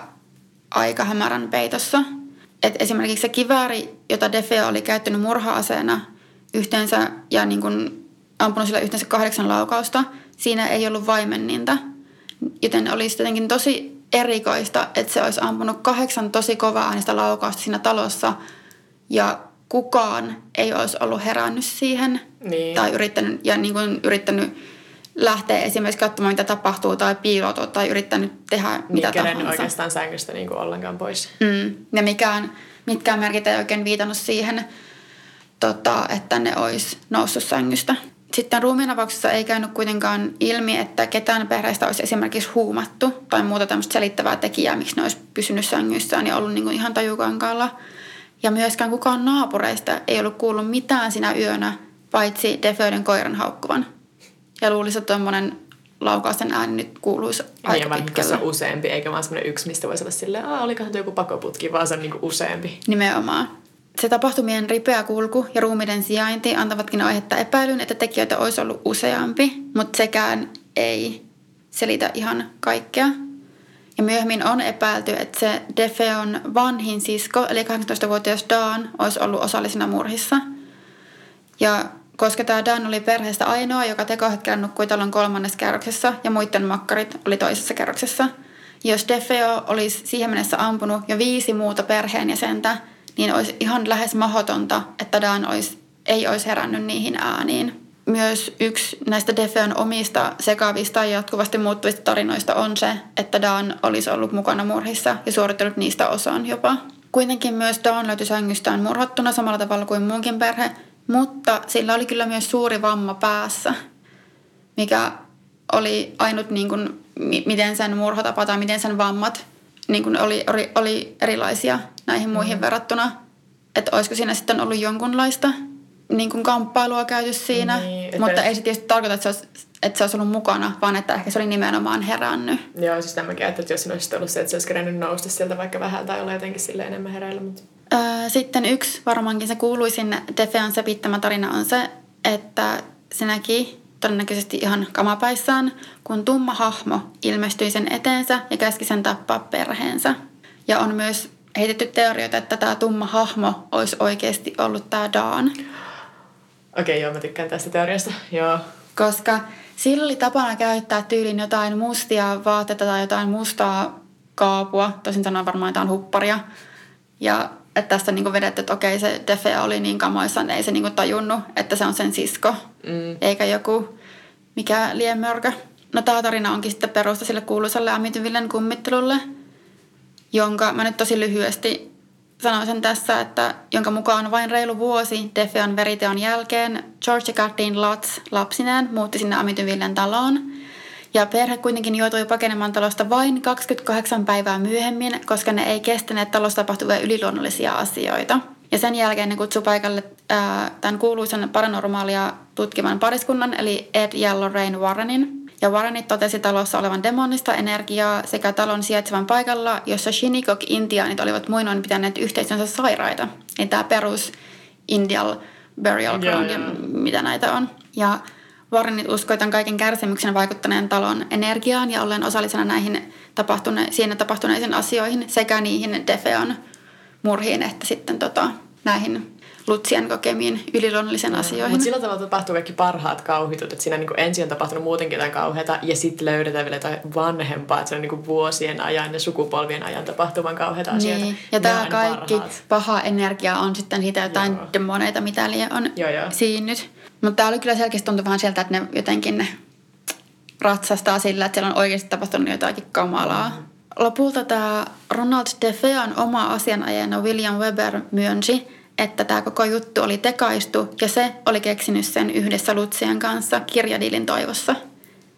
aika hämärän peitossa. Et esimerkiksi se kivääri, jota DeFeo oli käyttänyt murha-aseena yhteensä ja niin kun ampunut sillä yhteensä kahdeksan laukausta, siinä ei ollut vaimenninta, joten olisi jotenkin tosi... erikoista, että se olisi ampunut kahdeksan tosi kovaa äänistä laukausta siinä talossa ja kukaan ei olisi ollut herännyt siihen niin. tai yrittänyt, ja niin kuin yrittänyt lähteä esimerkiksi katsomaan, mitä tapahtuu tai piiloutua tai yrittänyt tehdä niin, mitä tahansa. Niin, kerennyt oikeastaan sängystä niin kuin ollenkaan pois. Mm. Ja mikään, mitkään merkit ei oikein viitannut siihen, tota, että ne olisi noussut sängystä. Sitten ruumiinavauksessa ei käynyt kuitenkaan ilmi, että ketään perheistä olisi esimerkiksi huumattu tai muuta tämmöistä selittävää tekijää, miksi ne olisi pysynyt sängyssään ja ollut niin kuin ihan tajukankaalla. Ja myöskään kukaan naapureista ei ollut kuullut mitään sinä yönä, paitsi DeFeoiden koiran haukkuvan. Ja luulisi, että tuommoinen laukausten ääni nyt kuuluisi aika pitkällä. Ja vaikka se on useampi, eikä vaan semmoinen yksi, mistä voisi olla silleen, aah, olikohan tuo joku pakoputki, vaan se on niin kuin useampi. Nimenomaan. Se tapahtumien ripeä kulku ja ruumiiden sijainti antavatkin aihetta epäilyyn, että tekijöitä olisi ollut useampi, mutta sekään ei selitä ihan kaikkea. Ja myöhemmin on epäilty, että se DeFeon vanhin sisko, eli kahdeksantoistavuotias Dawn, olisi ollut osallisena murhissa. Ja koska tämä Dawn oli perheestä ainoa, joka tekohetkellä nukkui talon kolmannessa kerroksessa ja muiden makkarit oli toisessa kerroksessa. Jos DeFeo olisi siihen mennessä ampunut jo viisi muuta perheenjäsentä, niin olisi ihan lähes mahdotonta, että Dawn olisi, ei olisi herännyt niihin ääniin. Myös yksi näistä DeFeon omista sekavista ja jatkuvasti muuttuvista tarinoista on se, että Dawn olisi ollut mukana murhissa ja suorittanut niistä osan jopa. Kuitenkin myös Dawn löytyi sängystään murhattuna samalla tavalla kuin muunkin perhe, mutta sillä oli kyllä myös suuri vamma päässä, mikä oli ainut, niin kuin, miten sen murhatapa tai miten sen vammat niin kuin oli, oli, oli erilaisia näihin muihin mm-hmm. verrattuna, että olisiko siinä sitten ollut jonkunlaista niin kuin kamppailua käyty siinä, niin, mutta edes... ei se tietysti tarkoita, että se, olisi, että se olisi ollut mukana, vaan että ehkä se oli nimenomaan herännyt. Joo, siis tämäkin, että jos siinä olisi ollut se, että se olisi kerennyt nousta sieltä vaikka vähän tai olla jotenkin sille enemmän hereillä. Mutta... Öö, sitten yksi, varmaankin se kuuluisin DeFeon sepittämä tarina on se, että se näki todennäköisesti ihan kamapäissään, kun tumma hahmo ilmestyi sen eteensä ja käski sen tappaa perheensä. Ja on myös heitetty teorioita, että tämä tumma hahmo olisi oikeasti ollut tämä Dawn. Okei, okay, joo, mä tykkään tästä teoriasta, joo. koska sillä oli tapana käyttää tyylin jotain mustia vaatteita tai jotain mustaa kaapua. Tosin sanoin varmaan jotain hupparia. Ja että tästä niin kuin vedetty, että okei, se DeFeo oli niin kamoissaan, ei se niin kuin tajunnut, että se on sen sisko, mm. eikä joku mikä liemörkö. No tämä tarina onkin sitten perusta sille kuuluisalle Amityvillen kummittelulle, jonka mä nyt tosi lyhyesti sanoisin tässä, että jonka mukaan vain reilu vuosi DeFeon veriteon jälkeen George ja Courtney Lutz lapsineen muutti sinne Amityvillen taloon. Ja perhe kuitenkin joutui pakenemaan talosta vain kaksikymmentäkahdeksan päivää myöhemmin, koska ne ei kestäneet talossa tapahtuvia yliluonnollisia asioita. Ja sen jälkeen ne kutsui paikalle ää, tämän kuuluisan paranormaalia tutkivan pariskunnan, eli Ed ja Lorraine Warrenin. Ja Warrenit totesi talossa olevan demonista energiaa sekä talon sijaitsevan paikalla, jossa Shinnecock-intiaanit olivat muinoin pitäneet yhteisönsä sairaita. Eli tämä perus Indian burial ground ja, ja mitä näitä on. Ja Warrenit uskoi tämän kaiken kärsimyksen vaikuttaneen talon energiaan ja olleen osallisena näihin tapahtune- siinä tapahtuneisiin asioihin sekä niihin DeFeon murhiin että sitten tota, näihin Lutsien kokemiin yliluonnollisiin asioihin. Mutta sillä tavalla tapahtuu kaikki parhaat kauhitut, että siinä niinku ensin on tapahtunut muutenkin jotain kauheata ja sitten löydetään vielä jotain vanhempaa, että se on niinku vuosien ajan ja sukupolvien ajan tapahtuvan kauheita asioita. Niin. Ja tämä kaikki parhaat. Paha energia on sitten siitä jotain joo. demoneita, mitä liian on joo, joo. siinä nyt. Mutta tämä oli kyllä selkeästi tuntuu vähän sieltä, että ne jotenkin ne ratsastaa sillä, että siellä on oikeasti tapahtunut jotakin kamalaa. Mm-hmm. Lopulta tämä Ronald DeFeon oma asianajana William Weber myönsi, että tämä koko juttu oli tekaistu ja se oli keksinyt sen yhdessä Lutsien kanssa kirjadiilin toivossa.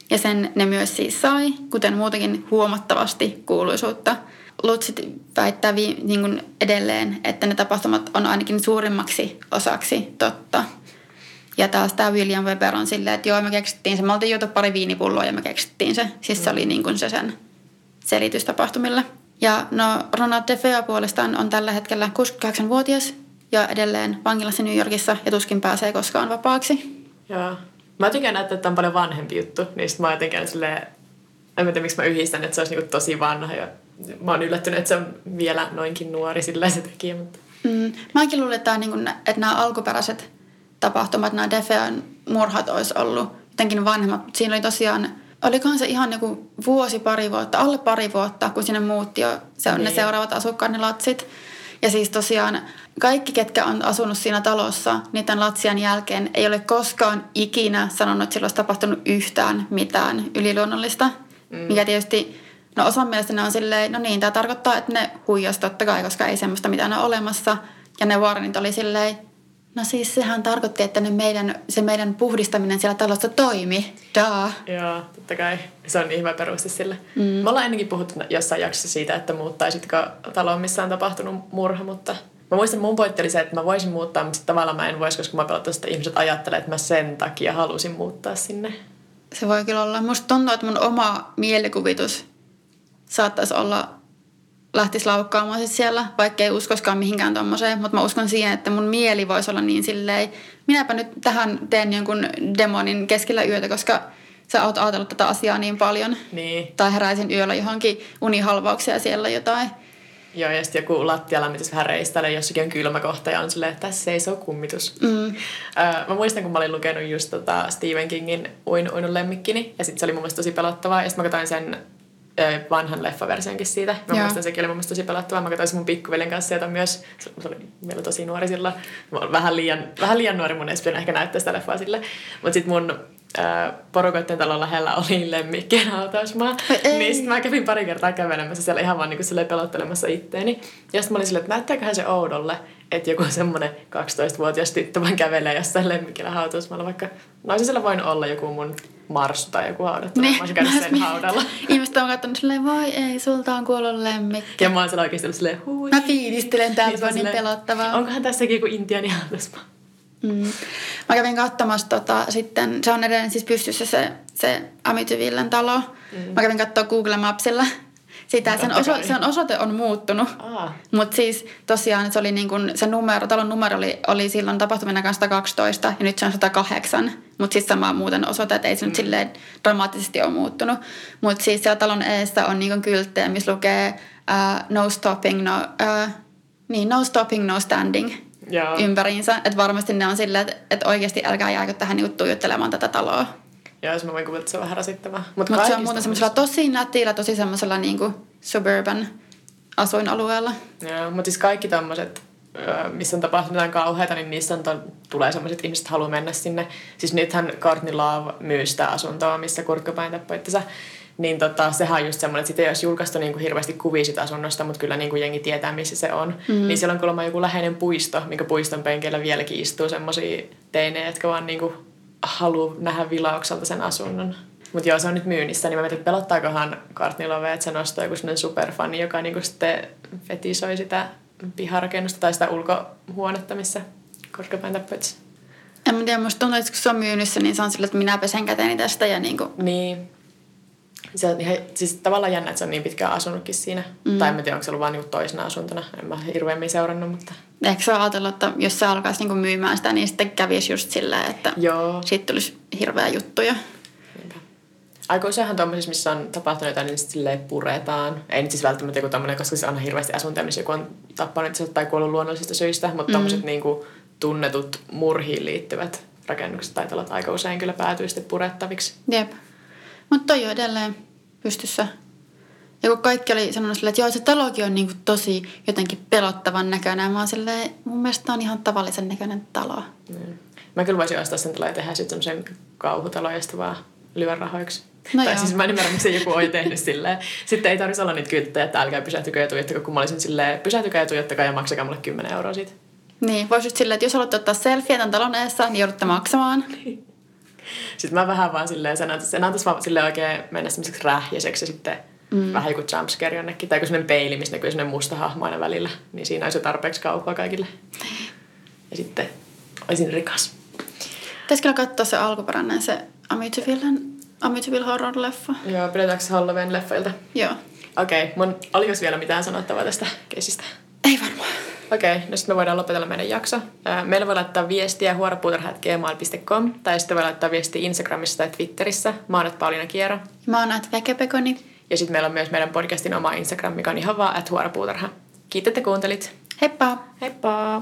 Ja sen ne myös siis sai, kuten muutenkin huomattavasti kuuluisuutta. Lutsit väittää vi- niin kuin edelleen, että ne tapahtumat on ainakin suurimmaksi osaksi totta. Ja taas tämä William Weber on silleen, että joo, me keksittiin se. Me oltiin juotu pari viinipulloa ja me keksittiin se. Siis se oli niin kuin se sen selitys tapahtumille. Ja no Ronald DeFeo puolestaan on tällä hetkellä kuusikymmentäkahdeksanvuotias ja edelleen vankilassa New Yorkissa ja tuskin pääsee koskaan vapaaksi. Joo. Mä tykkään näyttää, että on paljon vanhempi juttu, niin sit mä jotenkin silleen, en tiedä miksi mä yhdistän, että se olisi niinku tosi vanha. Ja mä oon yllättynyt, että se on vielä noinkin nuori sillä se tekijä. Mutta Mm, mäkin luulen, että, niinku, että nämä alkuperäiset tapahtumat, nämä DeFeon murhat olisi ollut jotenkin vanhemmat. Mutta siinä oli tosiaan, olikohan se ihan niinku vuosi, pari vuotta, alle pari vuotta, kun sinne muutti jo se on niin. ne seuraavat asukkaat, ne latsit. Ja siis tosiaan kaikki, ketkä on asunut siinä talossa, niin tämän Latsian jälkeen ei ole koskaan ikinä sanonut, että sillä olisi tapahtunut yhtään mitään yliluonnollista. Mm. Mikä tietysti, no osan mielestä ne on silleen, no niin, tämä tarkoittaa, että ne huijasi totta kai, koska ei semmoista mitään ole olemassa. Ja ne Warrenit oli silleen, no siis sehän tarkoitti, että ne meidän, se meidän puhdistaminen siellä talossa toimi. Daa. Joo, totta kai. Se on niin hyvä peruste sille. Mm. Me ollaan ennenkin puhuttu jossain jaksossa siitä, että muuttaisitko taloon, missä on tapahtunut murha, mutta mä muistan, mun pointti oli se, että mä voisin muuttaa, mutta sitten tavallaan mä en voisi, koska mä pelottaisin, että ihmiset ajattelee, että mä sen takia halusin muuttaa sinne. Se voi kyllä olla. Musta tuntuu, että mun oma mielikuvitus saattaisi olla lähtisi laukkaamaan siis siellä, vaikka ei uskoskaan mihinkään tommoseen, mutta mä uskon siihen, että mun mieli voisi olla niin silleen, minäpä nyt tähän teen jonkun demonin keskellä yötä, koska sä oot ajatellut tätä asiaa niin paljon. Niin. Tai heräisin yöllä johonkin unihalvauksia siellä jotain. Joo, ja sitten joku lattialämmitys vähän reistäilee, jossakin on kylmä kohta ja on silleen, että tässä ei se ole kummitus. Mm. Öö, mä muistan, kun mä olin lukenut just tota Stephen Kingin Uin, Uinun lemmikkini, ja sitten se oli mun mielestä tosi pelottavaa, ja sitten mä katsoin sen vanhan leffaversionkin siitä. Mä Joo. muistan, sekin oli mun mielestä tosi pelottavaa. Mä katsoin mun pikkuveljen kanssa, jota myös, se oli vielä tosi nuori silloin. Mä olin vähän liian, vähän liian nuori, mun edes ehkä näyttää sitä leffaa sille. Mut sit mun äh, porukoitten talon lähellä oli lemmikkien hautausmaa. Niin sit mä kävin pari kertaa kävelemässä siellä ihan vaan niinku silleen pelottelemassa itteeni. Ja sit mä olin silleen, että näyttääköhän se oudolle, että joku semmonen kaksitoistavuotias tyttö vaan kävelee jossain lemmikkillä hautausmaalla, vaikka noin siellä voin olla joku mun Marsu tai joku haudattava. Niin, mä oon käynyt sen mietin. Haudalla. Ihmiset on kattonut silleen, voi ei, sulta on kuollut lemmikki. Ja mä oon siellä oikeasti ollut silleen, hui. Mä fiilistelen, täällä niin on niin pelottavaa. Onkohan tässäkin joku intiaani haudaspa? Mm. Mä kävin katsomassa tota, sitten, se on edelleen siis pystyssä se, se Amityvillen talo. Mm. Mä kävin katsoa Google Mapsilla sitä. Sen, oso, sen osoite on muuttunut. Ah. Mutta siis tosiaan se, oli niin kun, se numero, talon numero oli, oli silloin tapahtumina kanssa sata kaksitoista ja nyt se on sata kahdeksan. Mutta siis sama muuten osoite, että ei se mm. nyt silleen dramaattisesti ole muuttunut. Mutta siis siellä talon eessä on niin kylttejä, missä lukee uh, no stopping, no, uh, niin, no stopping, no standing yeah. ympäriinsä. Että varmasti ne on silleen, että et oikeasti älkää jääkö tähän niin tuijottelemaan tätä taloa. Ja jos mä voin kuvitella, se on vähän rasittavaa. Mutta Mut se on muuten semmoisella tosi nätillä, tosi semmoisella niinku suburban asuinalueella. Joo, mutta siis kaikki tommoset, missä on tapahtunut mitään kauheita, niin niissä on ton, tulee semmoiset ihmiset, haluaa mennä sinne. Siis nythän Courtney Love myy sitä asuntoa, missä Kurt Cobain tappoi itsensä. Niin tota, sehän on just semmoinen, että sitä ei olisi julkaistu niin kuin hirveästi kuvia sitä asunnosta, mutta kyllä niin kuin jengi tietää, missä se on. Mm-hmm. Niin siellä on kuulemma joku läheinen puisto, minkä puiston penkeillä vieläkin istuu semmoisia teinejä, jotka vaan niin kuin haluaa nähdä vilaukselta sen asunnon. Mutta joo, se on nyt myynnissä, niin mä mietin, että pelottaakohan Courtney Love, että se nostaa joku semmoinen superfani, joka niin kuin sitten fetisoi sitä piharakennusta tai sitä ulkohuonetta, missä korkeapäin tappetsi. En mä tiedä, musta tuntuu, että kun se on myynnissä, niin se on sillä, että minä pesen käteeni tästä ja niin kuin... Niin. Se on ihan, siis tavallaan jännä, että se on niin pitkään asunutkin siinä. Mm. Tai en mä tiedä, onko se ollut vaan niinku toisena asuntona. En mä hirveämmin seurannut, mutta... Ehkä se on ajatellut, että jos se alkaisi niinku myymään sitä, niin sitten kävisi just silleen, että joo, siitä tulisi hirveä juttuja. Niinpä. Aika useinhan tuommoisissa, missä on tapahtunut jotain, niin silleen puretaan. Ei nyt siis välttämättä joku tommoinen, koska se on hirveästi asuntoja, missä joku on tappanut itse tai kuollut luonnollisista syistä. Mutta mm. tommoiset niinku tunnetut murhiin liittyvät rakennukset tai talot aika usein kyllä päätyy sitten purettaviksi. Jep. Mutta toi on edelleen pystyssä. Ja kun kaikki oli sanonut silleen, että joo, se talokin on niinku tosi jotenkin pelottavan näköinen. Mä oon silleen, mun mielestä on ihan tavallisen näköinen talo. Mm. Mä kyllä voisin ostaa sen talo ja tehdä sitten semmoisen kauhutalon, josta vaan lyön rahoiksi. No tai joo, siis mä en ymmärrä, miksi joku oli tehnyt silleen. Sitten ei tarvitsisi olla niitä kyyttejä, että älkää pysähtykö ja tuijottakaa, kun mä olisin silleen, pysähtykää ja tuijottakaa ja maksakaa mulle kymmenen euroa siitä. Niin, voisi just silleen, että jos haluatte ottaa selfieä tämän talon edessä, niin joudutte maksamaan. Sitten mä vähän vaan silleen, se näyttäisi vaan silleen oikein mennä semmoiseksi rähjäiseksi ja sitten mm. vähän joku jumpscare jonnekin. Tai joku semmoinen peili, missä näkyy semmoinen musta hahmo aina välillä. Niin siinä olisi jo tarpeeksi kauhua kaikille. Ja sitten olisin rikas. Pitäisi kyllä katsoa se alkuperäinen, se Amityville Horror-leffa. Joo, pidetäänkö se Halloween-leffailta? Joo. Okei, okay, mun oliko vielä mitään sanottavaa tästä keisistä? Ei varmaan. Okei, okay, no sitten me voidaan lopetella meidän jakso. Meillä voi laittaa viestiä huoropuutarha ät gmail piste com tai sitten voi laittaa viestiä Instagramissa tai Twitterissä. Mä oon Pauliina Kiero. Mä oon Vekepekoni. Ja sitten meillä on myös meidän podcastin oma Instagram, mikä on ihan vaan at huoropuutarha. Kiitos, että kuuntelit. Heippa! Heippa!